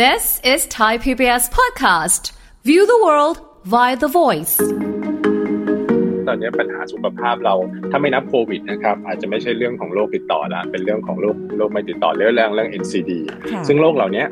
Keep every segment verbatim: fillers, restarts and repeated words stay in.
This is Thai พี บี เอส Podcast. View the world via the voice. ตอนนี้ปัญหาสุขภาพเราถ้าไม่นับโควิดนะครับอาจจะไม่ใช่เรื่องของโรคติดต่อละเป็นเรื่องของโรคโรคไม่ติดต่อเรื้อรังเรื่อง เอ็น ซี ดี ซึ่งโรคเหล่านี้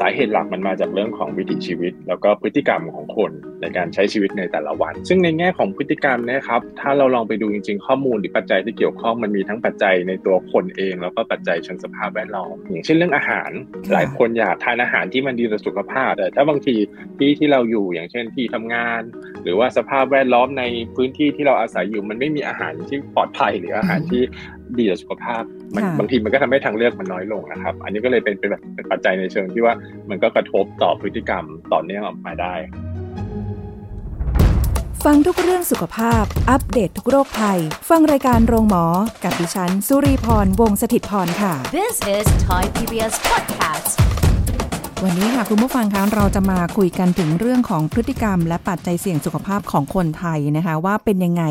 สาเหตุหลักมันมาจากเรื่องของวิถีชีวิตแล้วก็พฤติกรรมของคนในการใช้ชีวิตในแต่ละวันซึ่งในแง่ของพฤติกรรมนะครับถ้าเราลองไปดูจริงๆข้อมูลหรือปัจจัยที่เกี่ยวข้องมันมีทั้งปัจจัยในตัวคนเองแล้วก็ปัจจัยเชิงสภาพแวดล้อมอย่างเช่นเรื่องอาหารหลายคนอยากทานอาหารที่มันดีต่อสุขภาพแต่ถ้าบางทีที่ที่เราอยู่อย่างเช่นที่ทำงานหรือว่าสภาพแวดล้อมในพื้นที่ที่เราอาศัยอยู่มันไม่มีอาหารที่ปลอดภัยหรืออาหารที่ดีต่อสุขภาพมันบางทีมันก็ทำให้ทางเลือกมันน้อยลงนะครับอันนี้ก็เลยเป็นเป็นแบบเป็นปัจจัยในเชิงที่ว่ามันก็กระทบต่อพฤติกรรมต่อเนื่องออกมาได้ฟังทุกเรื่องสุขภาพอัปเดต ทุกโรคภัยฟังรายการโรงหมอกับดิฉันสุรีพรวงศ์สถิตย์พรค่ะ This is Thai พี บี เอส Podcastวันนี้ค่ะคุณผู้ฟังคะเราจะมาคุยกันถึงเรื่องของพฤติกรรมและปัจจัยเสี่ยงสุขภาพของคนไทยนะคะว่าเป็นยังไง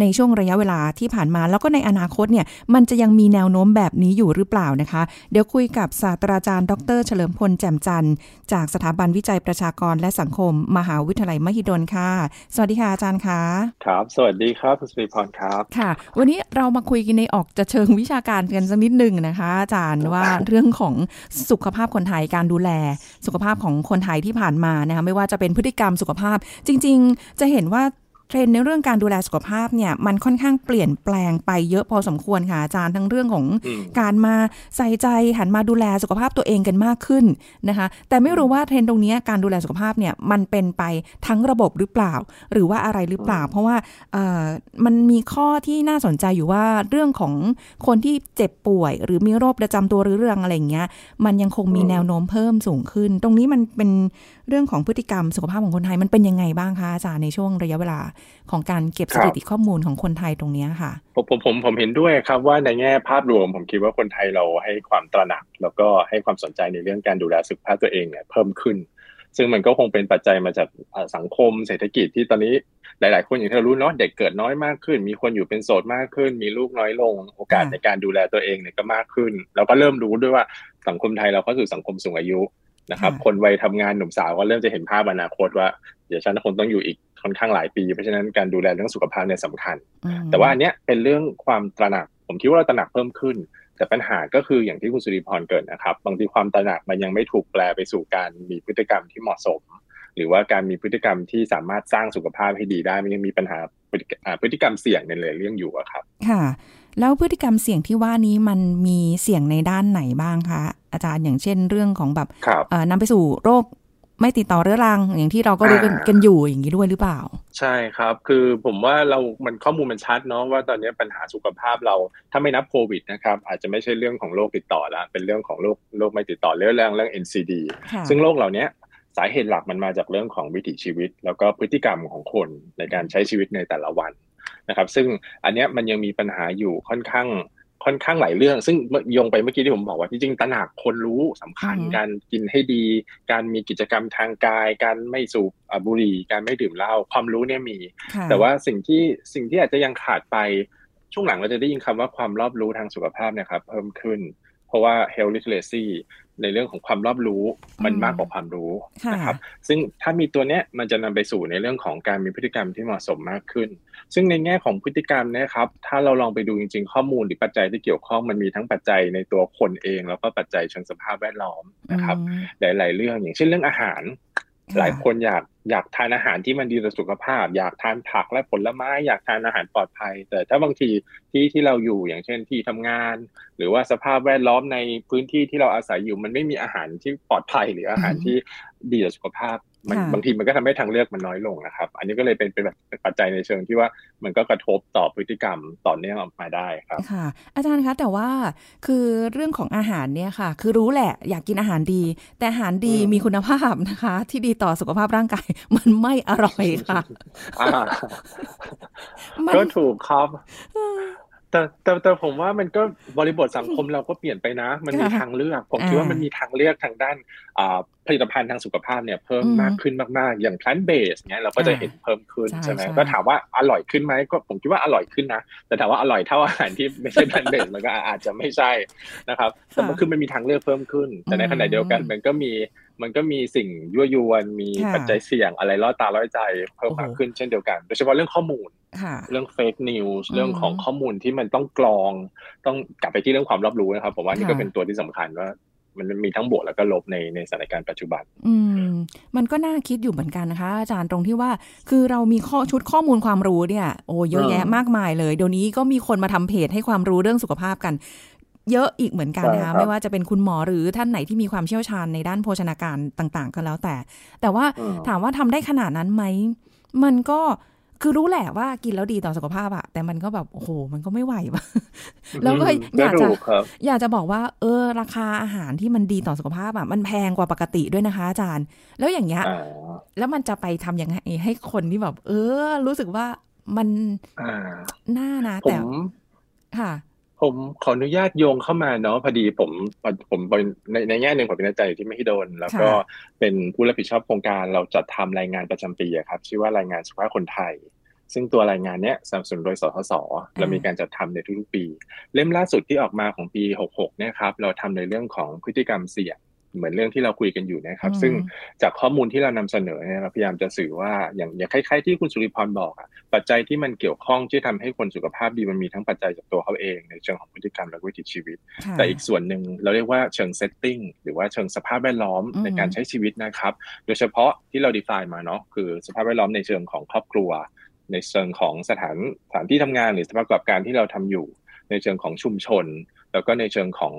ในช่วงระยะเวลาที่ผ่านมาแล้วก็ในอนาคตเนี่ยมันจะยังมีแนวโน้มแบบนี้อยู่หรือเปล่านะคะเดี๋ยวคุยกับศาสตราจารย์ดร.เฉลิมพลแจ่มจันทร์จากสถาบันวิจัยประชากรและสังคมมหาวิทยาลัยมหิดลค่ะสวัสดีค่ะอาจารย์คะครับสวัสดีครับคุณสุริพรครับค่ะวันนี้เรามาคุยกันในออกจะเชิงวิชาการกันสักนิดนึงนะคะอาจารย์ว่าเรื่องของสุขภาพคนไทยการดูแลสุขภาพของคนไทยที่ผ่านมานะคะไม่ว่าจะเป็นพฤติกรรมสุขภาพจริงๆจะเห็นว่าเทรนด์ในเรื่องการดูแลสุขภาพเนี่ยมันค่อนข้างเปลี่ยนแปลงไปเยอะพอสมควรค่ะอาจารย์ทั้งเรื่องของการมาใส่ใจหันมาดูแลสุขภาพตัวเองกันมากขึ้นนะคะแต่ไม่รู้ว่าเทรนด์ตรงนี้การดูแลสุขภาพเนี่ยมันเป็นไปทั้งระบบหรือเปล่าหรือว่าอะไรหรือเปล่าเพราะว่าเอ่อมันมีข้อที่น่าสนใจอยู่ว่าเรื่องของคนที่เจ็บป่วยหรือมีโรคประจำตัวเรื้อรังอะไรอย่างเงี้ยมันยังคงมีแนวโน้มเพิ่มสูงขึ้นตรงนี้มันเป็นเรื่องของพฤติกรรมสุขภาพของคนไทยมันเป็นยังไงบ้างคะอาจารย์ในช่วงระยะเวลาของการเก็บสถิติข้อมูลของคนไทยตรงนี้ค่ะผมผมผมผมเห็นด้วยครับว่าในแง่ภาพรวมผมคิดว่าคนไทยเราให้ความตระหนักแล้วก็ให้ความสนใจในเรื่องการดูแลสุขภาพตัวเองเนี่ยเพิ่มขึ้นซึ่งมันก็คงเป็นปัจจัยมาจากสังคมเศรษฐกิจที่ตอนนี้หลายๆคนอย่างที่เรารู้เนาะเด็กเกิดน้อยมากขึ้นมีคนอยู่เป็นโสดมากขึ้นมีลูกน้อยลงโอกาสในการดูแลตัวเองเนี่ยก็มากขึ้นแล้วก็เริ่มรู้ด้วยว่าสังคมไทยเราเข้าสู่สังคมสูงอายุนะครับคนวัยทำงานหนุ่มสาวก็เริ่มจะเห็นภาพอนาคตว่าเดี๋ยวฉันคงต้องอยู่อีกค่อนข้างหลายปีเพราะฉะนั้นการดูแลเรื่องสุขภาพเนี่ยสำคัญแต่ว่าอันเนี้ยเป็นเรื่องความตระหนักผมคิดว่าเราตระหนักเพิ่มขึ้นแต่ปัญหาก็คืออย่างที่คุณสุริพรเกิดนะครับบางทีความตระหนักมันยังไม่ถูกแปลไปสู่การมีพฤติกรรมที่เหมาะสมหรือว่าการมีพฤติกรรมที่สามารถสร้างสุขภาพให้ดีได้มันยังมีปัญหาพฤติกรรมเสี่ยงในหลายเรื่องอยู่ครับค่ะแล้วพฤติกรรมเสี่ยงที่ว่านี้มันมีเสี่ยงในด้านไหนบ้างคะอาจารย์อย่างเช่นเรื่องของแบบนำไปสู่โรคไม่ติดต่อเรื้อรังอย่างที่เราก็รู้กันอยู่อย่างนี้ด้วยหรือเปล่าใช่ครับคือผมว่าเรามันข้อมูลมันชัดเนาะว่าตอนนี้ปัญหาสุขภาพเราถ้าไม่นับโควิดนะครับอาจจะไม่ใช่เรื่องของโรคติดต่อละเป็นเรื่องของโรคโรคไม่ติดต่อเรื้อรังเรื่อง เอ็น ซี ดี ซึ่งโรคเหล่านี้สาเหตุหลักมันมาจากเรื่องของวิถีชีวิตแล้วก็พฤติกรรมของคนในการใช้ชีวิตในแต่ละวันนะครับซึ่งอันเนี้ยมันยังมีปัญหาอยู่ค่อนข้างค่อนข้างหลายเรื่องซึ่งโยงไปเมื่อกี้ที่ผมบอกว่าจริงๆตระหนักคนรู้สำคัญการกินให้ดีการมีกิจกรรมทางกายการไม่สูบบุหรี่การไม่ดื่มเหล้าความรู้เนี่ยมีแต่ว่าสิ่งที่สิ่งที่อาจจะยังขาดไปช่วงหลังเราจะได้ยินคำว่าความรอบรู้ทางสุขภาพนะครับเพิ่มขึ้นเพราะว่า health literacy ในเรื่องของความรอบรู้มันมากกว่าความรู้นะครับซึ่งถ้ามีตัวเนี้ยมันจะนำไปสู่ในเรื่องของการมีพฤติกรรมที่เหมาะสมมากขึ้นซึ่งในแง่ของพฤติกรรมนะครับถ้าเราลองไปดูจริงๆข้อมูลหรือปัจจัยที่เกี่ยวข้องมันมีทั้งปัจจัยในตัวคนเองแล้วก็ปัจจัยเชิงสภาพแวดล้อมนะครับหลายๆเรื่องอย่างเช่นเรื่องอาหารหลายคนอยากอยากทานอาหารที่มันดีต่อสุขภาพอยากทานผักและผลไม้อยากทานอาหารปลอดภัยแต่ถ้าบางทีที่ที่เราอยู่อย่างเช่นที่ทำงานหรือว่าสภาพแวดล้อมในพื้นที่ที่เราอาศัยอยู่มันไม่มีอาหารที่ปลอดภัยหรืออาหารที่ดีต่อสุขภาพมันบางทีมันก็ทำให้ทางเลือกมันน้อยลงนะครับอันนี้ก็เลยเป็นเป็นแบบปัจจัยในเชิงที่ว่ามันก็กระทบต่อพฤติกรรมต่อเนื่องออกมาได้ครับค่ะอาจารย์คะแต่ว่าคือเรื่องของอาหารเนี่ยค่ะคือรู้แหละอยากกินอาหารดีแต่อาหารดีมีคุณภาพนะคะที่ดีต่อสุขภาพร่างกายมันไม่อร่อยค่ะก็ถูกครับแต่แต่แต่ผมว่ามันก็บริบทสังคมเราก็เปลี่ยนไปนะมันมีทางเลือกผมคิดว่ามันมีทางเลือกทางด้านผลิตภัณฑ์ทางสุขภาพเนี่ยเพิ่มมากขึ้นมากๆอย่าง Plant-based เงี้ยเราก็จะเห็นเพิ่มขึ้นใช่ไหมก็ถามว่าอร่อยขึ้นไหมก็ผมคิดว่าอร่อยขึ้นนะแต่ถามว่าอร่อยเท่าอาหารที่ไม่ใช่ Plant-based มันก็อาจจะไม่ใช่นะครับแต่มันคือมันมีทางเลือกเพิ่มขึ้นแต่ในขณะเดียวกันมันก็มี มันก็มีสิ่งยั่วยวนมีปัจจัยเสี่ยงอะไรล่อตาล่อใจเพิ่มมากขึ้นเช่นเดียวกันโดยเฉพาะเรื่องข้อมูลเรื่องเฟกนิวส์เรื่องของข้อมูลที่มันต้องกรองต้องกลับไปที่เรื่องความรับรู้นะครับผมว่านี่ก็เป็นตัวที่สำคัญว่ามันมีทั้งบวกแล้วก็ลบในในสถานการณ์ปัจจุบันอืมมันก็น่าคิดอยู่เหมือนกันนะคะอาจารย์ตรงที่ว่าคือเรามีข้อชุดข้อมูลความรู้เนี่ยโอ้เยอะแยะมากมายเลยเดี๋ยวนี้ก็มีคนมาทำเพจให้ความรู้เรื่องสุขภาพกันเยอะอีกเหมือนกันนะคะไม่ว่าจะเป็นคุณหมอหรือท่านไหนที่มีความเชี่ยวชาญในด้านโภชนาการต่างๆก็แล้วแต่แต่ว่าถามว่าทำได้ขนาดนั้นไหมมันก็คือรู้แหละว่ากินแล้วดีต่อสุขภาพอะแต่มันก็แบบโอ้โหมันก็ไม่ไหวว่ะแล้วก็อยากจะอยากจะบอกว่าเออราคาอาหารที่มันดีต่อสุขภาพอะมันแพงกว่าปกติด้วยนะคะอาจารย์แล้วอย่างเงี้ยแล้วมันจะไปทำยังไงให้คนที่แบบเออรู้สึกว่ามันน่านะแต่ค่ะผมขออนุญาตโยงเข้ามาเนาะพอดีผมผมในในแง่หนึ่งผมเป็นอาจารย์อยู่ที่มหิดลแล้วก็เป็นผู้รับผิดชอบโครงการเราจัดทำรายงานประจำปีครับชื่อว่ารายงานสุขภาพคนไทยซึ่งตัวรายงานเนี้ยสนับสนุนโดยสทศ.เรามีการจัดทำในทุกๆปีเล่มล่าสุดที่ออกมาของปีหกสิบหกเนี่ยครับเราทำในเรื่องของพฤติกรรมเสี่ยงเหมือนเรื่องที่เราคุยกันอยู่นะครับซึ่งจากข้อมูลที่เรานำเสนอเนี่ยเราพยายามจะสื่อว่าอย่างอย่างคล้ายๆที่คุณสุริพรบอกอ่ะปัจจัยที่มันเกี่ยวข้องที่ทำให้คนสุขภาพดีมันมีทั้งปัจจัยจากตัวเขาเองในเชิงของพฤติกรรมและวิถีชีวิตแต่อีกส่วนหนึ่งเราเรียกว่าเชิงเซตติ้งหรือว่าเชิงสภาพแวดล้อมในการใช้ชีวิตนะครับโดยเฉพาะที่เรา define มาเนาะคือสภาพแวดล้อมในเชิงของครอบครัวในเชิงของสถานสถานที่ทำงานหรือสภาพประกอบการที่เราทำอยู่ในเชิงของชุมชนแล้วก็ในเชิงของ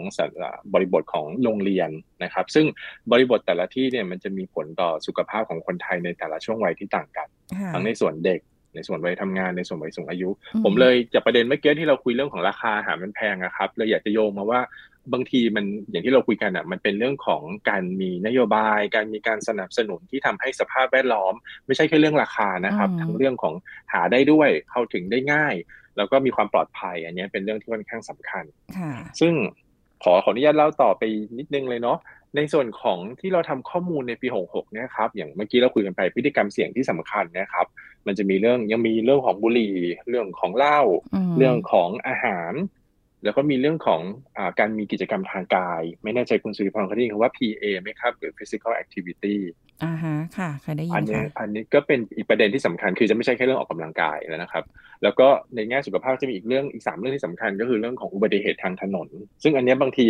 บริบทของโรงเรียนนะครับซึ่งบริบทแต่ละที่เนี่ยมันจะมีผลต่อสุขภาพของคนไทยในแต่ละช่วงวัยที่ต่างกันทั้งในส่วนเด็กในส่วนวัยทำงานในส่วนวัยสูงอายุผมเลยจากประเด็นเมื่อกี้ที่เราคุยเรื่องของราคาอาหารมันแพงนะครับเลยอยากจะโยงมาว่าบางทีมันอย่างที่เราคุยกันอ่ะมันเป็นเรื่องของการมีนโยบายการมีการสนับสนุนที่ทำให้สภาพแวดล้อมไม่ใช่แค่เรื่องราคานะครับทั้งเรื่องของหาได้ด้วยเข้าถึงได้ง่ายแล้วก็มีความปลอดภัยอันนี้เป็นเรื่องที่ค่อนข้างสำคัญซึ่งขอขออนุญาตเล่าต่อไปนิดนึงเลยเนาะในส่วนของที่เราทำข้อมูลในปีหกสิบหกเนี่ยครับอย่างเมื่อกี้เราคุยกันไปพฤติกรรมเสี่ยงที่สำคัญนะครับมันจะมีเรื่องยังมีเรื่องของบุหรี่เรื่องของเหล้าเรื่องของอาหารแล้วก็มีเรื่องของอาการมีกิจกรรมทางกายไม่แน่ใจคุณสุริพรเขาได้ยินคำว่า พี เอ ไหมครับหรือ Physical Activity อ่าฮะค่ะเคยได้ยินค่ะอันนี้อันนี้ก็เป็นอีกประเด็นที่สำคัญคือจะไม่ใช่แค่เรื่องออกกำลังกายแล้วนะครับแล้วก็ในแง่สุขภาพจะมีอีกเรื่องอีกสามเรื่องที่สำคัญก็คือเรื่องของอุบัติเหตุทางถนนซึ่งอันนี้บางที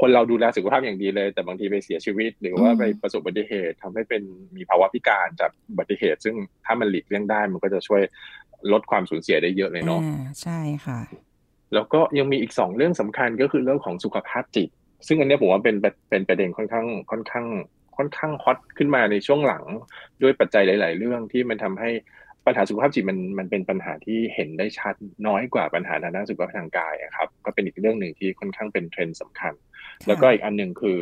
คนเราดูแลสุขภาพอย่างดีเลยแต่บางทีไปเสียชีวิตหรือว่าไปประสบอุบัติเหตุทำให้เป็นมีภาวะพิการจากอุบัติเหตุซึ่งถ้ามันหลีกเลี่ยงได้มันก็จะช่วยลดความสูญเสียได้เยอะเลยเนาะใช่ค่ะแล้วก็ยังมีอีกสองเรื่องสำคัญก็คือเรื่องของสุขภาพจิตซึ่งอันนี้ผมว่าเป็นเป็นประเด็นค่อนข้างค่อนข้างค่อนข้างฮอตขึ้นมาในช่วงหลังด้วยปัจจัยหลายๆเรื่องที่มันทำให้ปัญหาสุขภาพจิตมันมันเป็นปัญหาที่เห็นได้ชัดน้อยกว่าปัญหาทางด้านสุขภาพทางกายครับก็เป็นอีกเรื่องหนึ่งที่ค่อนข้างเป็นเทรนด์สำคัญแล้วก็อีกอันหนึ่งคือ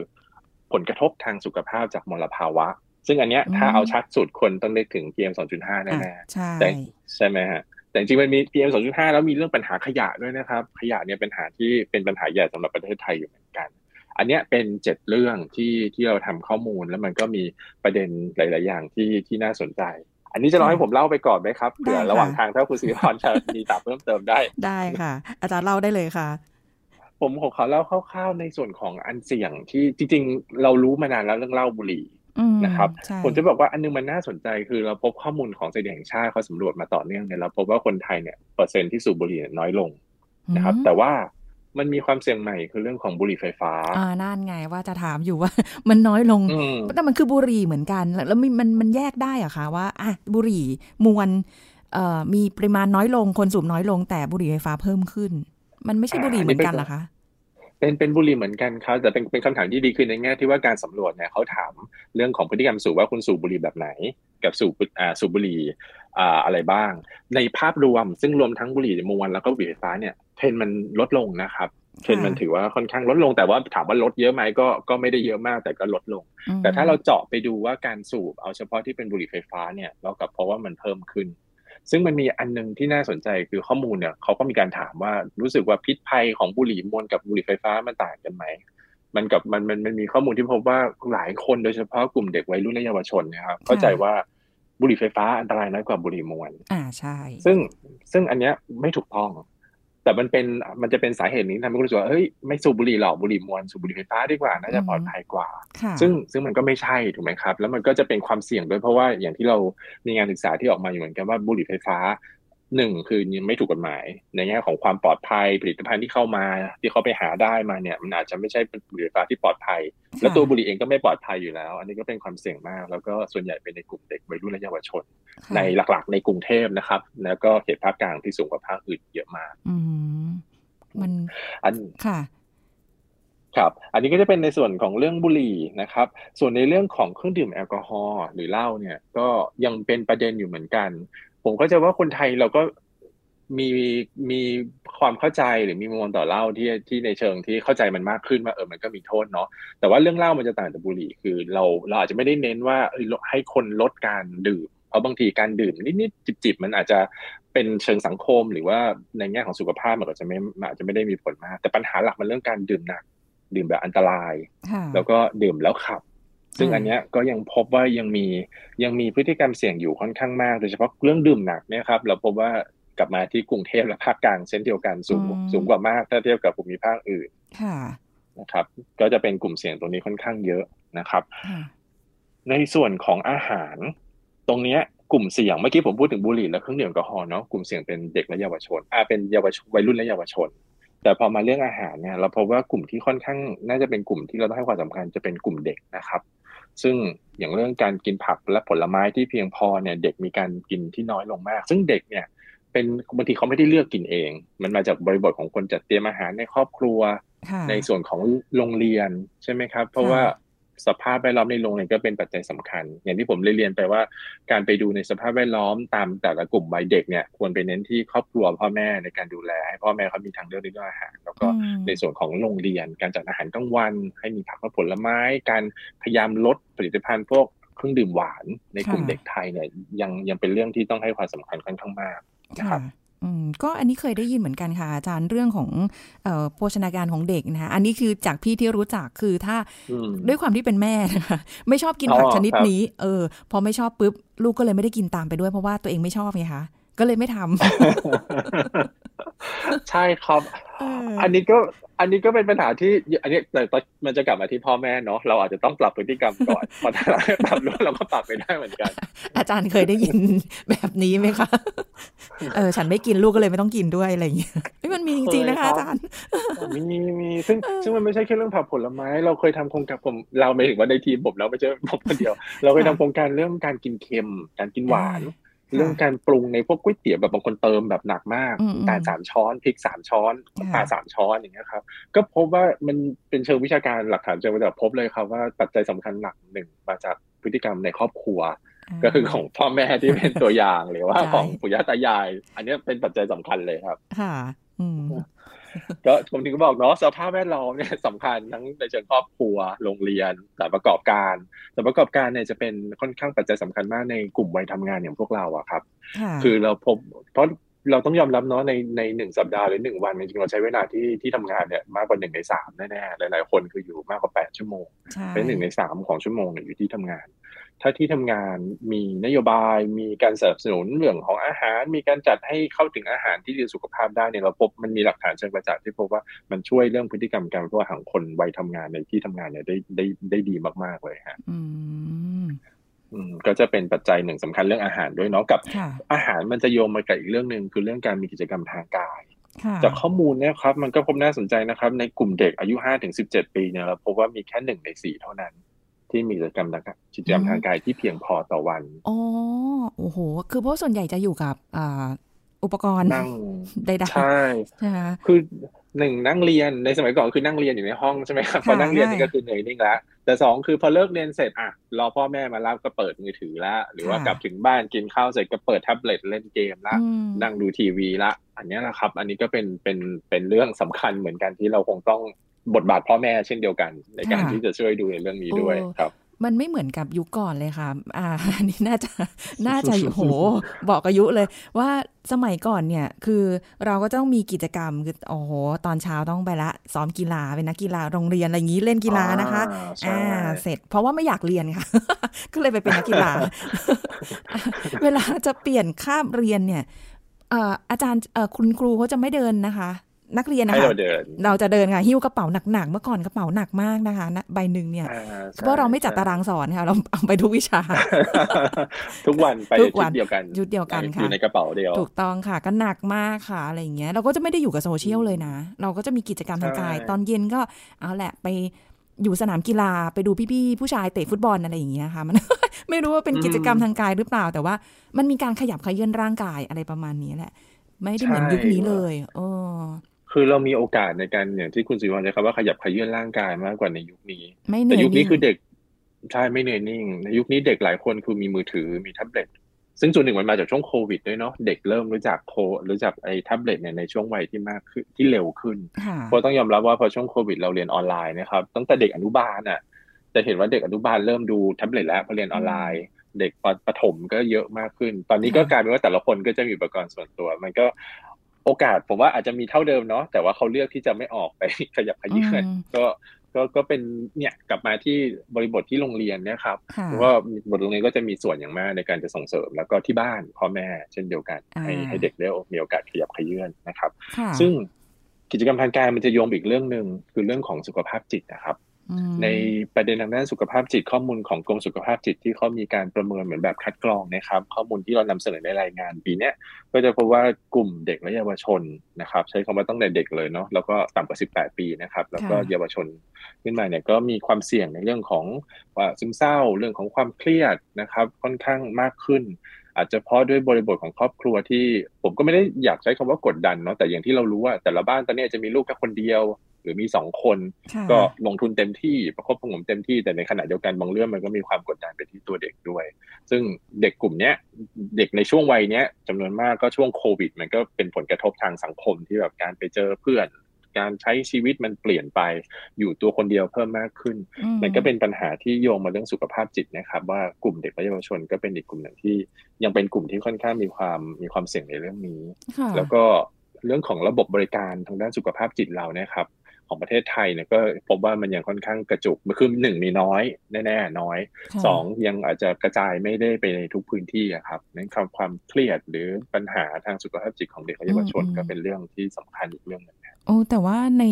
ผลกระทบทางสุขภาพจากมลภาวะซึ่งอันเนี้ยถ้าเอาชัดสุดคนต้องนึกถึง พี เอ็ม สองจุดห้า แน่ๆใช่ใช่ไหมฮะแต่จริงมันมี พี เอ็ม สองจุดห้า แล้วมีเรื่องปัญหาขยะด้วยนะครับขยะเนี่ยเป็นปัญหาที่เป็นปัญหาใหญ่สำหรับประเทศไทยอยู่เหมือนกันอันเนี้ยเป็นเจ็ดเรื่องที่ที่เราทำข้อมูลแล้วมันก็มีประเด็นหลายๆอย่างที่ที่น่าสนใจอันนี้จะรอให้ผมเล่าไปก่อนไหมครับเดี๋ยวระหว่างทางถ้าคุณศิริพรจะมีตับเพิ่มเติมได้ได้ค่ะอาจารย์เล่าได้เลยค่ะผมขอขอเล่าคร่าวๆในส่วนของอันเสี่ยงที่จริงๆเรารู้มานานแล้วเรื่องเหล้าบุหรี่นะครับผมจะบอกว่าอันนึงมันน่าสนใจคือเราพบข้อมูลของสถิติแห่งชาติเขาสำรวจมาต่อเนื่องเนี่ยเราพบว่าคนไทยเนี่ยเปอร์เซ็นต์ที่สูบบุหรี่น้อยลงนะครับแต่ว่ามันมีความเสี่ยงใหม่คือเรื่องของบุหรี่ไฟฟ้าอ่านั่นไงว่าจะถามอยู่ว่ามันน้อยลงแต่มันคือบุหรี่เหมือนกันแล้วมันมันแยกได้เหรอคะว่าอ่ะบุหรี่มวลเอ่อมีปริมาณน้อยลงคนสูบน้อยลงแต่บุหรี่ไฟฟ้าเพิ่มขึ้นมันไม่ใช่บุหรี่เหมือนกันเหรอคะเป็นเป็นบุหรี่เหมือนกันครับแต่เป็นเป็นคำถามที่ดีขึ้นในแง่ที่ว่าการสำรวจเนี่ยเขาถามเรื่องของพฤติกรรมสูบว่าคุณสูบบุหรี่แบบไหนกับสูบอ่าสูบบุหรี่อ่าอะไรบ้างในภาพรวมซึ่งรวมทั้งบุหรี่มวลแล้วก็บุหรี่ไฟฟ้าเนี่ยเทรนด์มันลดลงนะครับเทรนด์มันถือว่าค่อนข้างลดลงแต่ว่าถามว่าลดเยอะไหมก็ก็ไม่ได้เยอะมากแต่ก็ลดลงแต่ถ้าเราเจาะไปดูว่าการสูบเอาเฉพาะที่เป็นบุหรี่ไฟฟ้าเนี่ยเรากับเพราะว่ามันเพิ่มขึ้นซึ่งมันมีอันนึงที่น่าสนใจคือข้อมูลเนี่ยเขาก็มีการถามว่ารู้สึกว่าพิษภัยของบุหรี่มวลกับบุหรี่ไฟฟ้ามันต่างกันไหมมันกับมันมันมันมีข้อมูลที่พบว่าหลายคนโดยเฉพาะกลุ่มเด็กวัยรุ่นและเยาวชนนะครับเข้าใจว่าบุหรี่ไฟฟ้าอันตรายน้อยกว่าบุหรี่มวลอ่าใช่ซึ่งซึ่งอันเนี้ยไม่ถูกต้อง แต่มันเป็นมันจะเป็นสาเหตุนี้ทำให้รู้สึกว่าเฮ้ยไม่สูบบุหรี่หรอกบุหรี่มวนสูบบุหรี่ไฟฟ้าดีกว่าน่าจะปลอดภัยกว่าซึ่งซึ่งมันก็ไม่ใช่ถูกไหมครับแล้วมันก็จะเป็นความเสี่ยงด้วยเพราะว่าอย่างที่เรามีงานศึกษาที่ออกมาอยู่เหมือนกันว่าบุหรี่ไฟฟ้าหนึ่งคือยังไม่ถูกกฎหมายในแง่ของความปลอดภัยผลิตภัณฑ์ที่เข้ามาที่เขาไปหาได้มาเนี่ยมันอาจจะไม่ใช่บุหรี่ไฟฟ้าที่ปลอดภัยและตัวบุหรี่เองก็ไม่ปลอดภัยอยู่แล้วอันนี้ก็เป็นความเสี่ยงมากแล้วก็ส่วนใหญ่เป็นในกลุ่มเด็กวัยรุ่นและเยาวชนในหลักๆในกรุงเทพนะครับแล้วก็เขตภาคกลางที่สูงกว่าภาคอื่นเยอะมากอืมมันอันค่ะครับอันนี้ก็จะเป็นในส่วนของเรื่องบุหรี่นะครับส่วนในเรื่องของเครื่องดื่มแอลกอฮอล์หรือเหล้าเนี่ยก็ยังเป็นประเด็นอยู่เหมือนกันผมเข้าใจว่าคนไทยเราก็มีมีความเข้าใจหรือมีมุมมองต่อเหล้าที่ที่ในเชิงที่เข้าใจมันมากขึ้นว่าเออมันก็มีโทษเนาะแต่ว่าเรื่องเหล้ามันจะต่างจากบุหรี่คือเราเราอาจจะไม่ได้เน้นว่าให้คนลดการดื่มเพราะบางทีการดื่มนิดๆจิบๆมันอาจจะเป็นเชิงสังคมหรือว่าในแง่ของสุขภาพมันอาจจะไม่อาจจะไม่ได้มีผลมากแต่ปัญหาหลักมันเรื่องการดื่มหนักดื่มแบบอันตรายแล้วก็ดื่มแล้วขับซึ่งอันเนี้ยก็ยังพบว่ายังมียังมีพฤติกรรมเสี่ยงอยู่ค่อนข้างมากโดยเฉพาะเรื่องดื่มหนักเนี่ยครับเราพบว่ากลับมาที่กรุงเทพและภาคกลางเช่นเดียวกันสูงสูงกว่ามากถ้าเทียบกับภูมิภาคอื่นนะครับก็จะเป็นกลุ่มเสี่ยงตรงนี้ค่อนข้างเยอะนะครับในส่วนของอาหารตรงเนี้ยกลุ่มเสี่ยงเมื่อกี้ผมพูดถึงบุหรี่และเครื่องดื่มแอลกอฮอล์เนาะกลุ่มเสี่ยงเป็นเด็กและเยาวชนอ่าเป็นเยาวชนวัยรุ่นและเยาวชนแต่พอมาเรื่องอาหารเนี่ยเราพบว่ากลุ่มที่ค่อนข้างน่าจะเป็นกลุ่มที่เราต้องให้ความสำคัญจะเป็นกลุ่มเด็กนะครับซึ่งอย่างเรื่องการกินผักและผลไม้ที่เพียงพอเนี่ยเด็กมีการกินที่น้อยลงมากซึ่งเด็กเนี่ยเป็นบางทีเขาไม่ได้เลือกกินเองมันมาจากบริบทของคนจัดเตรียมอาหารในครอบครัวในส่วนของโรงเรียนใช่ไหมครับเพราะว่าสภาพแวดล้อมในโรงเรียนก็เป็นปัจจัยสำคัญอย่างที่ผมเรียนไปว่าการไปดูในสภาพแวดล้อมตามแต่ละกลุ่มวัยเด็กเนี่ยควรไปเน้นที่ครอบครัวพ่อแม่ในการดูแลให้พ่อแม่เขามีทางเลือกในเรื่องอาหารแล้วก็ในส่วนของโรงเรียนการจัดอาหารกลางวันให้มีผักและผลไม้การพยายามลดผลิตภัณฑ์พวกเครื่องดื่มหวานในกลุ่มเด็กไทยเนี่ยยังยังเป็นเรื่องที่ต้องให้ความสำคัญค่อนข้างมากนะครับก็อันนี้เคยได้ยินเหมือนกันค่ะอาจารย์เรื่องของเอ่อโภชนาการของเด็กนะคะอันนี้คือจากพี่ที่รู้จักคือถ้าด้วยความที่เป็นแม่นะคะไม่ชอบกินผักชนิดนี้เออพอไม่ชอบปุ๊บลูกก็เลยไม่ได้กินตามไปด้วยเพราะว่าตัวเองไม่ชอบไงคะก็เลยไม่ทำใช่ครับอันนี้ก็อันนี้ก็เป็นปัญหาที่อันนี้แต่มันจะกลับมาที่พ่อแม่เนาะเราอาจจะต้องปรับพฤติกรรมก่อนพอถ้าเราปรับรู้เราก็ปรับไม่ได้เหมือนกันอาจารย์เคยได้ยินแบบนี้ไหมคะเออฉันไม่กินลูกก็เลยไม่ต้องกินด้วยอะไรอย่างเงี้ยมันมีจริงๆนะคะอาจารย์มีมีซึ่งซึ่งมันไม่ใช่แค่เรื่องผักผลไม้เราเคยทำโครงการผมเราไม่ถึงว่าในทีมผมเราไม่ใช่ผมคนเดียวเราเคยทำโครงการเรื่องการกินเค็มการกินหวานเรื่องการปรุงในพวกก๋วยเตี๋ยวแบบบางคนเติมแบบหนักมากตาลสามช้อนพริกสามช้อนปลาสามช้อนอย่างเงี้ยครับก็พบว่ามันเป็นเชิงวิชาการหลักฐานเชิงวิจัยพบเลยครับว่าปัจจัยสำคัญหลักหนึ่งมาจากพฤติกรรมในครอบครัวก็คือของพ่อแม่ที่เป็นตัวอย่างหรือว่าของปู่ย่าตายายอันนี้เป็นปัจจัยสำคัญเลยครับค่ะอืมก็ผมถึงบอกเนาะสภาพแวดล้อมเนี่ยสำคัญทั้งในเชิงครอบครัวโรงเรียนสถานประกอบการสถานประกอบการเนี่ยจะเป็นค่อนข้างปัจจัยสำคัญมากในกลุ่มวัยทำงานอย่างพวกเราอะครับคือเราพบเพราะเราต้องยอมรับเนาะในในหนึ่งสัปดาห์หรือหนึ่งวันจริงๆเราใช้เวลาที่ที่ทำงานเนี่ยมากกว่าหนึ่งในสามแน่ๆหลายๆคนคืออยู่มากกว่าแปดชั่วโมงเป็นหนึ่งในสามของชั่วโมงเนี่ยอยู่ที่ทำงานถ้าที่ทำงานมีนโยบายมีการสนับสนุนเรื่องของอาหารมีการจัดให้เข้าถึงอาหารที่ดีสุขภาพได้เนี่ยเราพบมันมีหลักฐานเชิงประจักษ์ที่พบว่ามันช่วยเรื่องพฤติกรรมการบริโภคของคนวัยทำงานในที่ทำงานเนี่ยได้ได้ได้ดีมากๆเลยฮะก็จะเป็นปัจจัยหนึ่งสำคัญเรื่องอาหารด้วยเนาะกับอาหารมันจะโยงมากับอีกเรื่องนึงคือเรื่องการมีกิจกรรมทางกายจากข้อมูลเนี่ยครับมันก็พบน่าสนใจนะครับในกลุ่มเด็กอายุ ห้าถึงสิบเจ็ด ปีเนี่ยเราพบว่ามีแค่หนึ่งในสี่เท่านั้นที่มีกิจกรรมกิจกรรมทางกายที่เพียงพอต่อวันอ๋อโอ้โหคือเพราะส่วนใหญ่จะอยู่กับอ่าอุปกรณ์นั่งใดๆใช่ใช่ค่ะคือหนึ่งนั่งเรียนในสมัยก่อนคือนั่งเรียนอยู่ในห้องใช่ไหมครับพอนั่งเรียนนี่ก็คือเหนื่อยนิ่งแล้วแต่สองคือพอเลิกเรียนเสร็จอ่ะรอพ่อแม่มารับก็เปิดมือถือละหรือว่ากลับถึงบ้านกินข้าวเสร็จก็เปิดแท็บเล็ตเล่นเกมละนั่งดูทีวีละอันนี้แหละครับอันนี้ก็เป็นเป็นเป็นเรื่องสำคัญเหมือนกันที่เราคงต้องบทบาทพ่อแม่เช่นเดียวกันในการที่จะช่วยดูในเรื่องนี้ด้วยครับมันไม่เหมือนกับยุคก่อนเลยค่ะอ่านี่น่าจะน่าจะโหบอกอายุเลยว่าสมัยก่อนเนี่ยคือเราก็ต้องมีกิจกรรมคือโอ้โหตอนเช้าต้องไปละซ้อมกีฬาเป็นนักกีฬาโรงเรียนอะไรอย่างงี้เล่นกีฬานะคะอ่าเสร็จเพราะว่าไม่อยากเรียนค่ะก็เลยไปเป็นนักกีฬาเวลาจะเปลี่ยนคาบเรียนเนี่ย อ, อาจารย์คุณครูเขาจะไม่เดินนะคะนักเรียนนะคะให้เราเดินเราจะเดินค่ะหิ้วกระเป๋าหนักๆเมื่อก่อนกระเป๋าหนักมากนะคะใบหนึ่งเนี่ยเพราะเราไม่จัดตารางสอนค่ะเราเอาไปทุกวิชา ทุกวันไปจุดเดียวกันจุดเดียวกันค่ะอยู่ในกระเป๋าเดียวถูกต้องค่ะก็หนักมากค่ะอะไรอย่างเงี้ยเราก็จะไม่ได้อยู่กับโซเชียลเลยนะเราก็จะมีกิจกรรมทางกายตอนเย็นก็เอาแหละไปอยู่สนามกีฬาไปดูพี่ๆผู้ชายเตะฟุตบอลอะไรอย่างเงี้ยค่ะมัน ไม่รู้ว่าเป็นกิจกรรมทางกายหรือเปล่าแต่ว่ามันมีการขยับเขยื้อนร่างกายอะไรประมาณนี้แหละไม่ได้เหมือนยุคนี้เลยโอ้คือเรามีโอกาสในการอย่างที่คุณสิริวัลย์ใช้คำว่าขยับขยื่นร่างกายมากกว่าในยุคนี้แต่ยุคนี้คือเด็กใช่ไม่เนื่อยนิ่งในยุคนี้เด็กหลายคนคือมีมือถือมีแท็บเล็ตซึ่งส่วนหนึ่งมันมาจากช่วงโควิดด้วยเนาะเด็กเริ่มรู้จักโครู้จักไอ้แท็บเล็ตเนี่ยในช่วงวัยที่มากขึ้นที่เร็วขึ้นเพราะต้องยอมรับว่าพอช่วงโควิดเราเรียนออนไลน์นะครับตั้งแต่เด็กอนุบาลอ่ะจะเห็นว่าเด็กอนุบาลเริ่มดูแท็บเล็ตแล้วพอเรียนออนไลน์เด็กประถมก็เยอะมากขึ้นตอนนี้ก็กลายเป็นว่าแต่ละคนก็จะมีอุปกรณ์ส่วนตัวมันก็โอกาสผมว่าอาจจะมีเท่าเดิมเนาะแต่ว่าเขาเลือกที่จะไม่ออกไปขยับขยื่นก็ก็ก็เป็นเนี่ยกลับมาที่บริบทที่โรงเรียนเนี่ยครับเพราะว่าบทโรงเรียนก็จะมีส่วนอย่างมากในการจะส่งเสริมแล้วก็ที่บ้านพ่อแม่เช่นเดียวกันให้ให้เด็กได้มีโอกาสขยับขยื่นนะครับซึ่งกิจกรรมทางกายมันจะโยงอีกเรื่องนึงคือเรื่องของสุขภาพจิตนะครับในประเด็นทางด้านสุขภาพจิตข้อมูลของกรมสุขภาพจิตที่เขามีการประเมินเหมือนแบบคัดกรองนะครับข้อมูลที่เรานำเสนอในรายงานปีนี้ก็จะพบว่ากลุ่มเด็กและเยาวชนนะครับใช้คำว่าตั้งแต่เด็กเลยเนาะแล้วก็ต่ำกว่าสิบแปดปีนะครับแล้วก็เยาวชนขึ้นมาเนี่ยก็มีความเสี่ยงในเรื่องของว่าซึมเศร้าเรื่องของความเครียดนะครับค่อนข้างมากขึ้นอาจจะเพราะด้วยบริบทของครอบครัวที่ผมก็ไม่ได้อยากใช้คำว่ากดดันเนาะแต่อย่างที่เรารู้ว่าแต่ละบ้านตอนนี้จะมีลูกแค่คนเดียวหรือมีสองคนก็ลงทุนเต็มที่ประคบประงมเต็มที่แต่ในขณะเดียวกันบางเรื่องมันก็มีความกดดันไปที่ตัวเด็กด้วยซึ่งเด็กกลุ่มเนี้ยเด็กในช่วงวัยเนี้ยจำนวนมากก็ช่วงโควิดมันก็เป็นผลกระทบทางสังคมที่แบบการไปเจอเพื่อนการใช้ชีวิตมันเปลี่ยนไปอยู่ตัวคนเดียวเพิ่มมากขึ้นมันก็เป็นปัญหาที่โยงมาเรื่องสุขภาพจิตนะครับว่ากลุ่มเด็กและเยาวชนก็เป็นอีกกลุ่มหนึ่งที่ยังเป็นกลุ่มที่ค่อนข้างมีความมีความเสี่ยงในเรื่องนี้แล้วก็เรื่องของระบบบริการทางด้านสุขภาพจิตเราเนี่ยครับของประเทศไทยเนี่ยก็พบว่ามันยังค่อนข้างกระจุกคือหนึ่งมีน้อยแน่ๆน้อยสองยังอาจจะกระจายไม่ได้ไปในทุกพื้นที่ครับนั้นความความเครียดหรือปัญหาทางสุขภาพจิตของเด็กและเยาวชนก็เป็นเรื่องที่สำคัญอีกเรื่องนึงโอ้แต่ว่าใน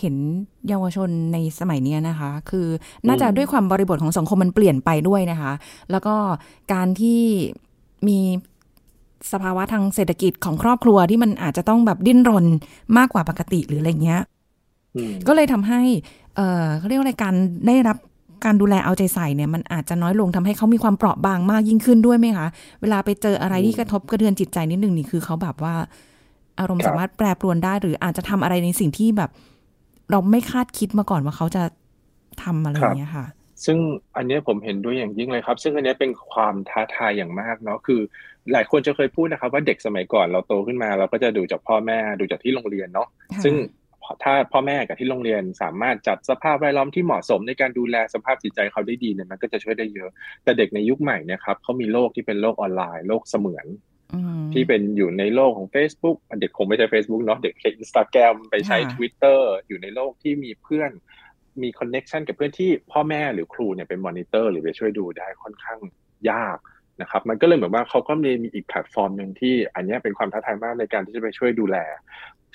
เห็นเยาวชนในสมัยนี้นะคะคือน่าจะด้วยความบริบทของสังคมมันเปลี่ยนไปด้วยนะคะแล้วก็การที่มีสภาวะทางเศรษฐกิจของครอบครัวที่มันอาจจะต้องแบบดิ้นรนมากกว่าปกติหรืออะไรเงี้ยก็เลยทำให้เอ่อเขาเรียกว่าอะไรการได้รับการดูแลเอาใจใส่เนี่ยมันอาจจะน้อยลงทำให้เขามีความเปราะบางมากยิ่งขึ้นด้วยไหมคะเวลาไปเจออะไรที่กระทบกระเทือนจิตใจนิดนึงนี่คือเขาแบบว่าอารมณ์สามารถแปรปรวนได้หรืออาจจะทำอะไรในสิ่งที่แบบเราไม่คาดคิดมาก่อนว่าเขาจะทำอะไรอย่างเงี้ยค่ะซึ่งอันนี้ผมเห็นด้วยอย่างยิ่งเลยครับซึ่งอันนี้เป็นความท้าทายอย่างมากเนาะคือหลายคนจะเคยพูดนะครับว่าเด็กสมัยก่อนเราโตขึ้นมาเราก็จะดูจากพ่อแม่ดูจากที่โรงเรียนเนาะซึ่งถ้าพ่อแม่กับที่โรงเรียนสามารถจัดสภาพแวดล้อมที่เหมาะสมในการดูแลสภาพจิตใจเขาได้ดีเนี่ยมันก็จะช่วยได้เยอะแต่เด็กในยุคใหม่นะครับเขามีโลกที่เป็นโลกออนไลน์โลกเสมือนที่เป็นอยู่ในโลกของ Facebook เด็กคงไม่ใช่ Facebook เนาะเด็กใช้ Instagram ไปใช้ Twitter อยู่ในโลกที่มีเพื่อนมีคอนเนคชั่นกับเพื่อนที่พ่อแม่หรือครูเนี่ยเป็นมอนิเตอร์หรือไปช่วยดูได้ค่อนข้างยากนะครับมันก็เลยเหมือนว่าเขาก็มีอีกแพลตฟอร์มนึงที่อันนี้เป็นความท้าทายมากในการที่จะไปช่วยดูแล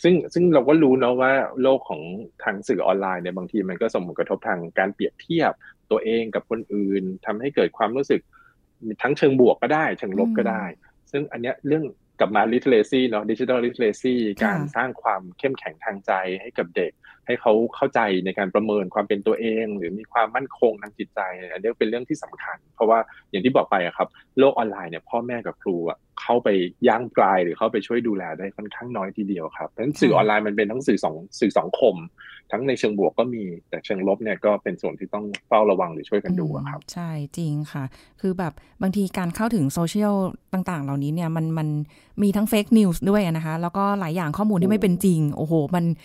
ซึ่งซึ่งเราก็รู้เนาะว่าโลกของทางสื่อออนไลน์เนี่ยบางทีมันก็ส่งผลกระทบทางการเปรียบเทียบตัวเองกับคนอื่นทำให้เกิดความรู้สึกทั้งเชิงบวกก็ได้เชิงลบก็ได้ซึ่งอันเนี้ยเรื่องกลับมา literacy เนาะ digital literacy การสร้างความเข้มแข็งทางใจให้กับเด็กให้เขาเข้าใจในการประเมินความเป็นตัวเองหรือมีความมั่นคงทางจิตใจอันนี้เป็นเรื่องที่สำคัญเพราะว่าอย่างที่บอกไปอะครับโลกออนไลน์เนี่ยพ่อแม่กับครูอะเข้าไปย่างกลายหรือเข้าไปช่วยดูแลได้ค่อนข้างน้อยทีเดียวครับเพราะฉะนั้นสื่อออนไลน์มันเป็นทั้งสื่อสองสื่อสังคมทั้งในเชิงบวกก็มีแต่เชิงลบเนี่ยก็เป็นส่วนที่ต้องเฝ้าระวังหรือช่วยกันดูครับใช่จริงค่ะคือแบบบางทีการเข้าถึงโซเชียลต่างๆเหล่านี้เนี่ยมันมันมีทั้งเฟคนิวส์ด้วยนะคะแล้วก็หลายอย่างข้อมูลที่ไม่เป็นจริงโอ้โหมั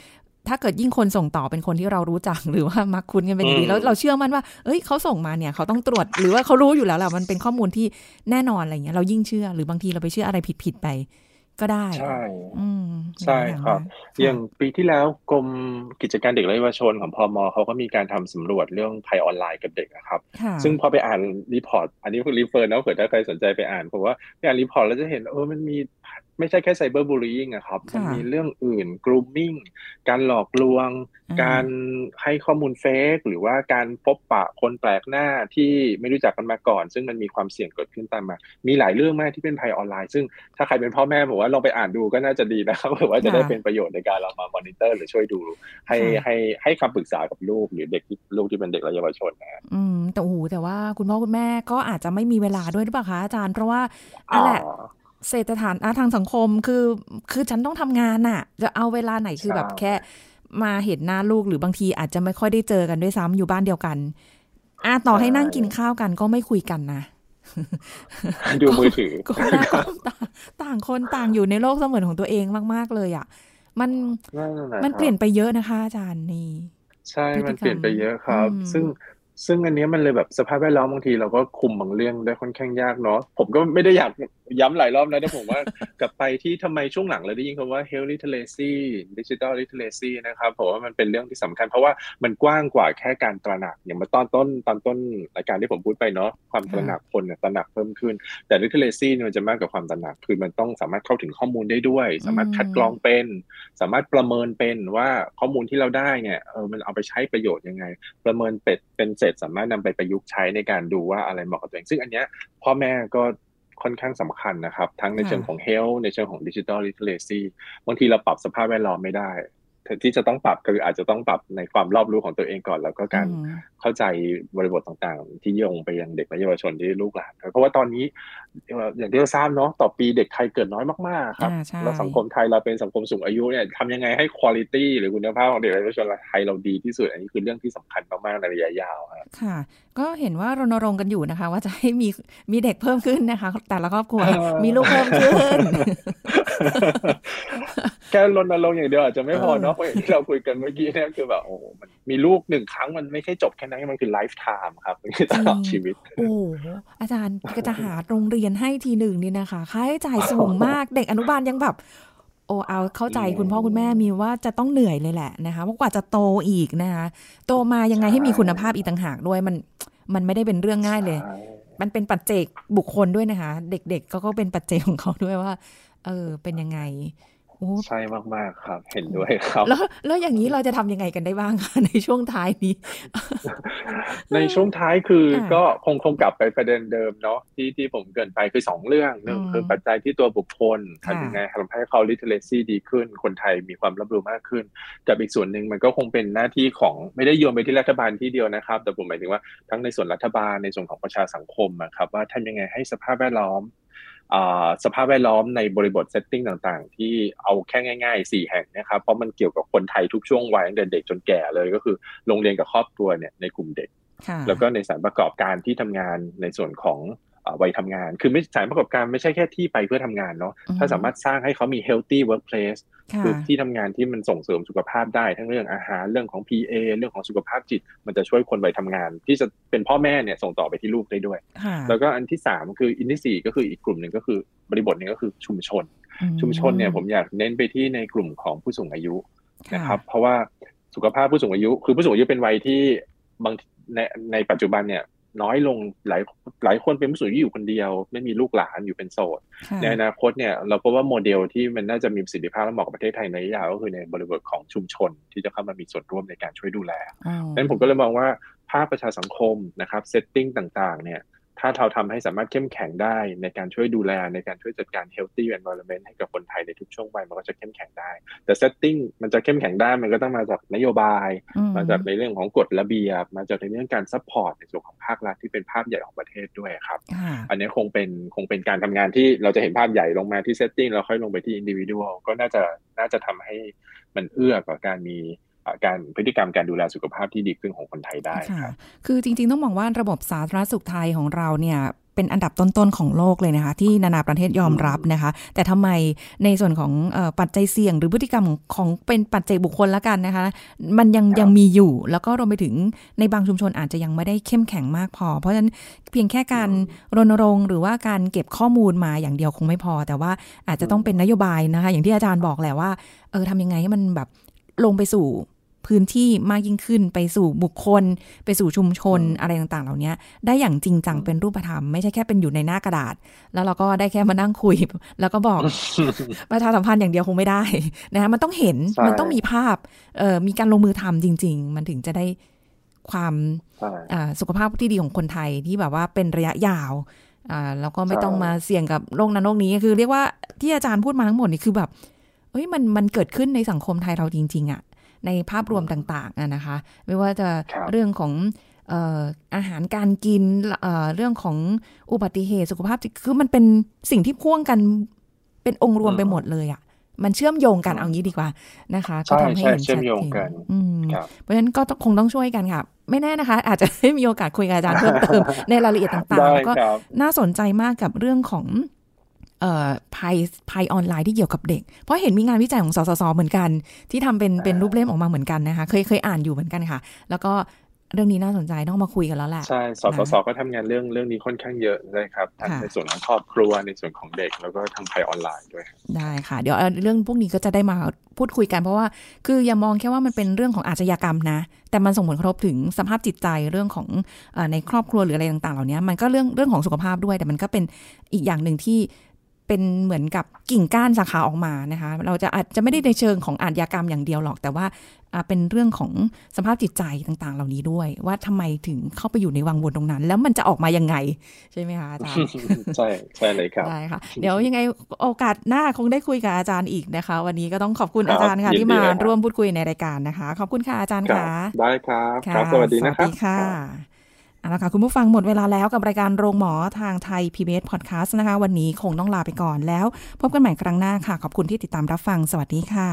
นถ้าเกิดยิ่งคนส่งต่อเป็นคนที่เรารู้จักหรือว่ามักคุ้นกันเป็นอย่างดีแล้วเราเชื่อมั่นว่าเอ้ยเขาส่งมาเนี่ยเขาต้องตรวจหรือว่าเขารู้อยู่แล้วแหละมันเป็นข้อมูลที่แน่นอนอะไรเงี้ยเรายิ่งเชื่อหรือบางทีเราไปเชื่ออะไรผิดๆไปก็ได้ใช่ใช่ครับอย่างปีที่แล้วกรมกิจการเด็กและเยาวชนของพม.เขาก็มีการทำสำรวจเรื่องภัยออนไลน์กับเด็กนะครับซึ่งพอไปอ่านรีพอร์ตอันนี้คือรีเฟอร์นะเผื่อถ้าใครสนใจไปอ่านเพราะว่าไปอ่านรีพอร์ตแล้วจะเห็นเออมันมีภ ไม่ใช่แค่ไซเบอร์บูลลี่อ่ะครับมันมีเรื่องอื่นกรูมมิ่งการหลอกลวงการให้ข้อมูลเฟคหรือว่าการพบปะคนแปลกหน้าที่ไม่รู้จักกันมาก่อนซึ่งมันมีความเสี่ยงเกิดขึ้นตามมามีหลายเรื่องมากที่เป็นภัยออนไลน์ซึ่งถ้าใครเป็นพ่อแม่ผมว่าลองไปอ่านดูก็น่าจะดีนะครับหรือว่าจะได้เป็นประโยชน์ในการเรามามอนิเตอร์หรือช่วยดูให้ให้ให้คำปรึกษากับลูกหรือเด็กลูกที่เป็นเด็กและเยาวชนนะอืมแต่โอ้โหแต่ว่าคุณพ่อคุณแม่ก็อาจจะไม่มีเวลาด้วยหรือเปล่าคะอาจารย์เพราะว่านั่นแหละเศรษฐฐานทางสังคมคือคือฉันต้องทำงานน่ะจะเอาเวลาไหนคือแบบแค่มาเห็นหน้าลูกหรือบางทีอาจจะไม่ค่อยได้เจอกันด้วยซ้ำอยู่บ้านเดียวกันอ่ะต่อให้นั่งกินข้าวกันก็ไม่คุยกันนะดูมือถือต่างคนต่างอยู่ในโลกเสมือนของตัวเองมากๆเลยอ่ะมันมันเปลี่ยนไปเยอะนะคะอาจารย์นี่ใช่มันเปลี่ยนไปเยอะครับซึ่งซึ่งอันนี้มันเลยแบบสภาพแวดล้อมบางทีเราก็คุมบางเรื่องได้ค่อนข้างยากเนาะผมก็ไม่ได้อยากย้ำหลายรอบนะแต่ผมว่ากลับไปที่ทำไมช่วงหลังเราได้ยินคำว่า health literacy digital literacy นะครับผมว่ามันเป็นเรื่องที่สำคัญเพราะว่ามันกว้างกว่าแค่การตระหนักอย่างมาตอนต้นตอนต้นรายการที่ผมพูดไปเนาะความตระหนักคนเนี่ยตระหนักเพิ่มขึ้นแต่ literacy มันจะมากกว่าความตระหนักคือมันต้องสามารถเข้าถึงข้อมูลได้ด้วยสามารถคัดกรองเป็นสามารถประเมินเป็นว่าข้อมูลที่เราได้เนี่ยเออมันเอาไปใช้ประโยชน์ยังไงประเมินเป็ดเป็นเสร็จสามารถนำไปประยุกต์ใช้ในการดูว่าอะไรเหมาะกับตัวเองซึ่งอันเนี้ยพ่อแม่ก็ค่อนข้างสำคัญนะครับทั้งในเชิงของ health ในเชิงของ digital literacy บางทีเราปรับสภาพแวดล้อมไม่ได้ที่จะต้องปรับคืออาจจะต้องปรับในความรอบรู้ของตัวเองก่อนแล้วก็การเข้าใจบริบทต่างๆที่โยงไปยังเด็กและเยาวชนที่ลูกหลานเพราะว่าตอนนี้อย่างที่เราทราบเนาะต่อปีเด็กไทยเกิดน้อยมากๆครับแล้วสังคมไทยเราเป็นสังคมสูงอายุเนี่ยทำยังไงให้ควอลิตี้หรือคุณภาพของเด็กและเยาวชนไทยเราดีที่สุดอันนี้คือเรื่องที่สำคัญมากๆในระยะยาวค่ะก็เห็นว่ารณรงค์กันอยู่นะคะว่าจะให้มีมีเด็กเพิ่มขึ้นนะคะแต่ละครอบครัวมีลูกเพิ่มขึ้นแค่รณรงค์อย่างเดียวอาจจะไม่พอเนาะเพราะอย่างที่เราคุยกันเมื่อกี้เนี่ยคือแบบโอ้มันมีลูกหนึ่งครั้งมันไม่ใช่จบแค่นั้นมันคือไลฟ์ไทม์ครับมันคือตลอดชีวิตโอ้อาจารย์ก็จะหาโรงเรียนให้ทีหนึ่งนี่นะคะค่าใช้จ่ายสูงมากเด็กอนุบาลยังแบบโอ้เอาเข้าใจคุณพ่อคุณแม่มีว่าจะต้องเหนื่อยเลยแหละนะคะกว่าจะโตอีกนะคะโตมายังไงให้มีคุณภาพอีกต่างหากด้วยมันมันไม่ได้เป็นเรื่องง่ายเลยมันเป็นปัจเจกบุคคลด้วยนะคะเด็กๆก็ก็เป็นปัจเจกของเขาด้วยว่าเออเป็นยังไงใช่มากๆครับเห็นด้วยครับแล้วแล้วอย่างนี้เราจะทำยังไงกันได้บ้างคะในช่วงท้ายนี้ ในช่วงท้ายคือก็คงคงกลับไปประเด็นเดิมเนาะที่ที่ผมเกริ่นไปคือสองเรื่องหนึ่งคือปัจจัยที่ตัวบุคคลทำยังไงทำให้เขา literacy ดีขึ้นคนไทยมีความรับรู้มากขึ้นกับอีกส่วนหนึ่งมันก็คงเป็นหน้าที่ของไม่ได้โยนไปที่รัฐบาลที่เดียวนะครับแต่ผมหมายถึงว่าทั้งในส่วนรัฐบาลในส่วนของประชาสังคมนะครับว่าทำยังไงให้สภาพแวดล้อมสภาพแวดล้อมในบริบทเซตติ้งต่างๆที่เอาแค่ง่ายๆสี่แห่งนะครับเพราะมันเกี่ยวกับคนไทยทุกช่วงวัยตั้งแต่เด็กจนแก่เลยก็คือโรงเรียนกับครอบครัวเนี่ยในกลุ่มเด็กแล้วก็ในสถานประกอบการที่ทำงานในส่วนของวัยทำงานคือไม่สถานประกอบการไม่ใช่แค่ที่ไปเพื่อทำงานเนาะถ้าสามารถสร้างให้เขามี healthy workplace คือที่ทำงานที่มันส่งเสริมสุขภาพได้ทั้งเรื่องอาหารเรื่องของ พี เอ เรื่องของสุขภาพจิตมันจะช่วยคนวัยทำงานที่จะเป็นพ่อแม่เนี่ยส่งต่อไปที่ลูกได้ด้วยแล้วก็อันที่สามคืออันที่สี่ก็คืออีกกลุ่มหนึ่งก็คือบริบทนึงก็คือชุมชนชุมชนเนี่ยผมอยากเน้นไปที่ในกลุ่มของผู้สูงอายุนะครับเพราะว่าสุขภาพผู้สูงอายุคือผู้สูงอายุเป็นวัยที่บางในในปัจจุบันเนี่ยน้อยลงหลายหลายคนเป็นผู้สูงอายุอยู่คนเดียวไม่มีลูกหลานอยู่เป็นโสดในอนาคตเนี่ยเราก็ว่าโมเดลที่มันน่าจะมีประสิทธิภาพและเหมาะกับประเทศไทยในระยะยาวก็คือในบริบทของชุมชนที่จะเข้ามามีส่วนร่วมในการช่วยดูแลดังนั้นผมก็เลยมองว่าภาคประชาสังคมนะครับเซตติ้งต่างๆเนี่ยถ้าเราทำให้สามารถเข้มแข็งได้ในการช่วยดูแลในการช่วยจัดการ healthy environment ให้กับคนไทยในทุกช่วงวัยมันก็จะเข้มแข็งได้แต่ setting มันจะเข้มแข็งได้มันก็ต้องมาจากนโยบายมาจากในเรื่องของกฎระเบียบมาจากในเรื่องการ support ในส่วนของภาครัฐที่เป็นภาพใหญ่ของประเทศด้วยครับอันนี้คงเป็นคงเป็นการทำงานที่เราจะเห็นภาพใหญ่ลงมาที่ setting แล้วค่อยลงไปที่ individual ก็น่าจะน่าจะทำให้มันเอื้อกับการมีการพฤติกรรมการดูแลสุขภาพที่ดีขึ้นของคนไทยได้ค่ะคือจริงๆต้องมองว่าระบบสาธารณสุขไทยของเราเนี่ยเป็นอันดับต้นๆของโลกเลยนะคะที่นานาประเทศยอมรับนะคะแต่ทำไมในส่วนของปัจจัยเสี่ยงหรือพฤติกรรมของเป็นปัจจัยบุคคลละกันนะคะมันยังยังมีอยู่แล้วก็รวมไปถึงในบางชุมชนอาจจะยังไม่ได้เข้มแข็งมากพอเพราะฉะนั้นเพียงแค่การรณรงค์หรือว่าการเก็บข้อมูลมาอย่างเดียวคงไม่พอแต่ว่าอาจจะต้องเป็นนโยบายนะคะอย่างที่อาจารย์บอกแหละว่าเออทำยังไงให้มันแบบลงไปสู่ พื้นที่มากยิ่งขึ้นไปสู่บุคคลไปสู่ชุมชนอะไรต่างๆเหล่านี้ได้อย่างจริงจังเป็นรูปธรรมไม่ใช่แค่เป็นอยู่ในหน้ากระดาษแล้วเราก็ได้แค่มานั่งคุยแล้วก็บอกประชาสัมพันธ์อย่างเดียวคงไม่ได้นะคะมันต้องเห็นมันต้องมีภาพมีการลงมือทำจริงๆมันถึงจะได้ความสุขภาพที่ดีของคนไทยที่แบบว่าเป็นระยะยาวแล้วก็ไม่ต้องมาเสี่ยงกับโรคนั้นโรคนี้คือเรียกว่าที่อาจารย์พูดมาทั้งหมดนี่คือแบบเอ้ยมันมันเกิดขึ้นในสังคมไทยเราจริงๆอ่ะในภาพรวมต่างๆอ่ะนะคะไม่ว่าจะเรื่องของเอ่ออาหารการกินเอ่อเรื่องของอุบัติเหตุสุขภาพคือมันเป็นสิ่งที่พ่วงกันเป็นองค์รวมไปหมดเลยอ่ะมันเชื่อมโยงกันเอางี้ดีกว่านะคะก็ทำให้เห็นชัดเจนเพราะฉะนั้นก็คงต้องช่วยกันค่ะไม่แน่นะคะอาจจะได้มีโอกาสคุยกับอาจารย์เพิ่มเติมในรายละเอียดต่างๆแล้วก็น่าสนใจมากกับเรื่องของเอ่อภัยภัยออนไลน์ที่เกี่ยวกับเด็กเพราะเห็นมีงานวิจัยของสสสเหมือนกันที่ทำเป็นเป็นรูปเล่มออกมาเหมือนกันนะคะเคยเคยอ่านอยู่เหมือนกันค่ะแล้วก็เรื่องนี้น่าสนใจต้องมาคุยกันแล้วแหละใช่สสสก็ทำงานเรื่องเรื่องนี้ค่อนข้างเยอะเลยครับทั้งในส่วนของครอบครัวในส่วนของเด็กแล้วก็ทางภัยออนไลน์ด้วยได้ค่ะเดี๋ยวเรื่องพวกนี้ก็จะได้มาพูดคุยกันเพราะว่าคืออย่ามองแค่ว่ามันเป็นเรื่องของอาชญากรรมนะแต่มันส่งผลกระทบถึงสภาพจิตใจเรื่องของเอ่อในครอบครัวหรืออะไรต่างๆเหล่านี้มันก็เรื่องเรื่องของสุขภาพด้วยแต่มันก็เป็นอีกอย่างนึงที่เป็นเหมือนกับกิ่งก้านสาขาออกมานะคะเราจะอาจจะไม่ได้ในเชิงของอาชญากรรมอย่างเดียวหรอกแต่ว่าเป็นเรื่องของสภาพจิตใจต่างๆเหล่านี้ด้วยว่าทำไมถึงเข้าไปอยู่ในวังวนตรงนั้นแล้วมันจะออกมายังไงใช่ไหมคะอาจารย์ ใช่ใช่เลยครับได้ค่ะเดี๋ยวยังไงโอกาสหน้าคงได้คุยกับอาจารย์อีกนะคะวันนี้ก็ต้องขอบคุณอาจารย์ค่ะที่มาร่วมพูดคุยในรายการนะคะขอบคุณค่ะอาจารย์ค่ะได้ครับสวัสดีนะคะเอาละค่ะคุณผู้ฟังหมดเวลาแล้วกับรายการโรงหมอทางไทย พี บี เอส Podcast นะคะวันนี้คงต้องลาไปก่อนแล้วพบกันใหม่ครั้งหน้าค่ะขอบคุณที่ติดตามรับฟังสวัสดีค่ะ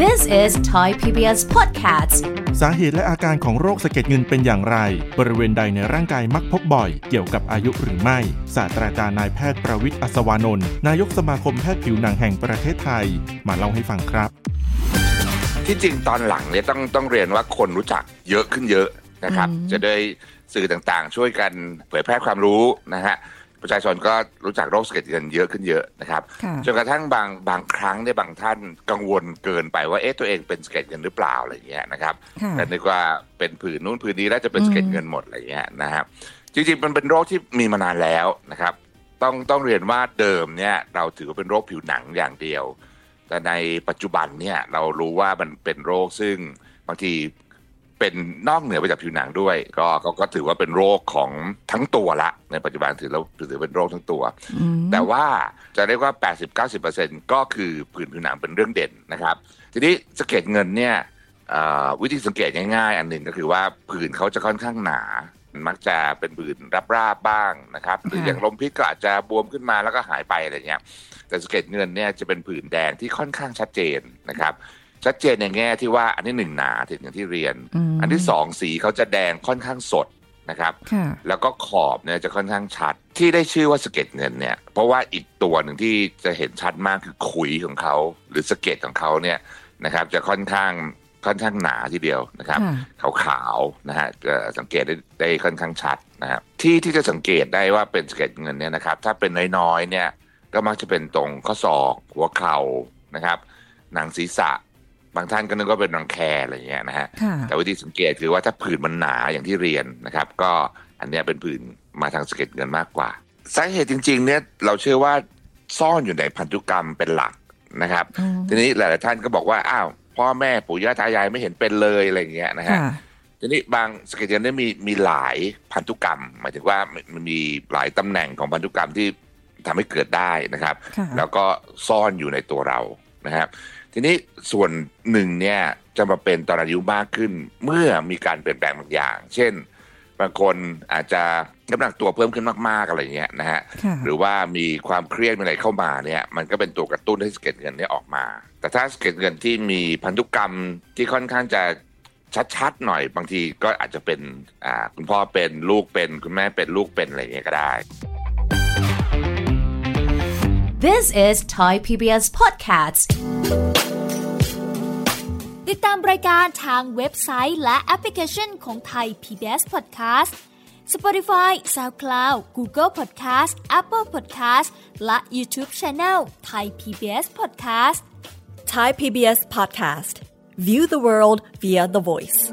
This is Thai พี บี เอส Podcast สาเหตุและอาการของโรคสะเก็ดเงินเป็นอย่างไรบริเวณใดในร่างกายมักพบบ่อยเกี่ยวกับอายุหรือไม่ศาสตราจารย์นายแพทย์ประวิตรอัศวานนท์นายกสมาคมแพทย์ผิวหนังแห่งประเทศไทยมาเล่าให้ฟังครับที่จริงตอนหลังเนี่ยต้องต้องเรียนว่าคนรู้จักเยอะขึ้นเยอะนะครับจะได้สื่อต่างๆช่วยกันเผยแพร่ความรู้นะฮะประชาชนก็รู้จักโรคสะเก็ดเงินเยอะขึ้นเยอะนะครับจนกระทั่งบางบางครั้งเนี่ยบางท่านกังวลเกินไปว่าเอ๊ะตัวเองเป็นสะเก็ดเงินหรือเปล่าอะไรเงี้ยนะครับแต่นึกว่าเป็นผื่นนู้นผื่นนี้แล้วจะเป็นสะเก็ดเงินหมดอะไรเงี้ยนะครับจริงๆมันเป็นโรคที่มีมานานแล้วนะครับต้องต้องเรียนว่าเดิมเนี่ยเราถือว่าเป็นโรคผิวหนังอย่างเดียวแต่ในปัจจุบันเนี่ยเรารู้ว่ามันเป็นโรคซึ่งบางทีเป็นนอกเหนือไปจากผิวหนังด้วยก็ก็ถือว่าเป็นโรคของทั้งตัวละในปัจจุบันถือแล้วถือเป็นโรคทั้งตัวแต่ว่าจะเรียกว่า แปดสิบถึงเก้าสิบเปอร์เซ็นต์ ก็คือผื่นผิวหนังเป็นเรื่องเด่นนะครับทีนี้สะเก็ดเงินเนี่ยวิธีสังเกตง่ายๆอันหนึ่งก็คือว่าผื่นเขาจะค่อนข้างหนามักจะเป็นผื่นรับราบบ้างนะครับหรืออย่างลมพิษก็อาจจะบวมขึ้นมาแล้วก็หายไปอะไรเงี้ยแต่สะเก็ดเงินเนี่ยจะเป็นผื่นแดงที่ค่อนข้างชัดเจนนะครับชัดเจนในแง่ที่ว่าอันที่หนึ่งหนาถึงอย่างที่เรียนอันที่สองสีเขาจะแดงค่อนข้างสดนะครับแล้วก็ขอบเนี่ยจะค่อนข้างชัดที่ได้ชื่อว่าสะเก็ดเงินเนี่ยเพราะว่าอีกตัวหนึ่งที่จะเห็นชัดมากคือขุยของเขาหรือสะเก็ดของเขาเนี่ยนะครับจะค่อนข้างค่อนข้างหนาทีเดียวนะครับขาวๆนะฮะจะสังเกตได้ได้ค่อนข้างชัดนะครับที่ที่จะสังเกตได้ว่าเป็นสะเก็ดเงินเนี่ยนะครับถ้าเป็นน้อยๆเนี่ยก็มักจะเป็นตรงข้อศอกหัวเข่านะครับหนังศีรษะบางท่านก็นึกว่าเป็นรังแคอะไรอย่างเงี้ยนะฮะแต่วิธีสังเกตคือว่าถ้าผื่นมันหนาอย่างที่เรียนนะครับก็อันเนี้ยเป็นผื่นมาทางสะเก็ดเงินมากกว่าสาเหตุจริงๆเนี่ยเราเชื่อว่าซ่อนอยู่ในพันธุกรรมเป็นหลักนะครับทีนี้หลายๆท่านก็บอกว่าอ้าวพ่อแม่ปู่ย่าตายายไม่เห็นเป็นเลยอะไรอย่างเงี้ยนะฮะทีนี้บางสะเก็ดเงินเนี่ยมีมีหลายพันธุกรรมหมายถึงว่ามันมีหลายตำแหน่งของพันธุกรรมที่ทำให้เกิดได้นะครับแล้วก็ซ่อนอยู่ในตัวเรานะครับทีนี้ส่วนหนึ่งเนี่ยจะมาเป็นตอนอายุมากขึ้นเมื่อมีการเปลี่ยนแปลงบางอย่างเช่นบางคนอาจจะน้ำหนักตัวเพิ่มขึ้นมากๆอะไรเงี้ยนะฮะหรือว่ามีความเครียดอะไรเข้ามาเนี่ยมันก็เป็นตัวกระตุ้นให้สะเก็ดเงินเนี่ยออกมาแต่ถ้าสะเก็ดเงินที่มีพันธุกรรมที่ค่อนข้างจะชัดๆหน่อยบางทีก็อาจจะเป็นอ่าคุณพ่อเป็นลูกเป็นคุณแม่เป็นลูกเป็นอะไรเงี้ยก็ได้ This is Thai พี บี เอส Podcastติดตามรายการทางเว็บไซต์และแอปพลิเคชันของไทย พี บี เอส Podcast Spotify, SoundCloud, Google Podcast, Apple Podcast และ YouTube Channel Thai พี บี เอส Podcast Thai พี บี เอS Podcast View the world via The Voice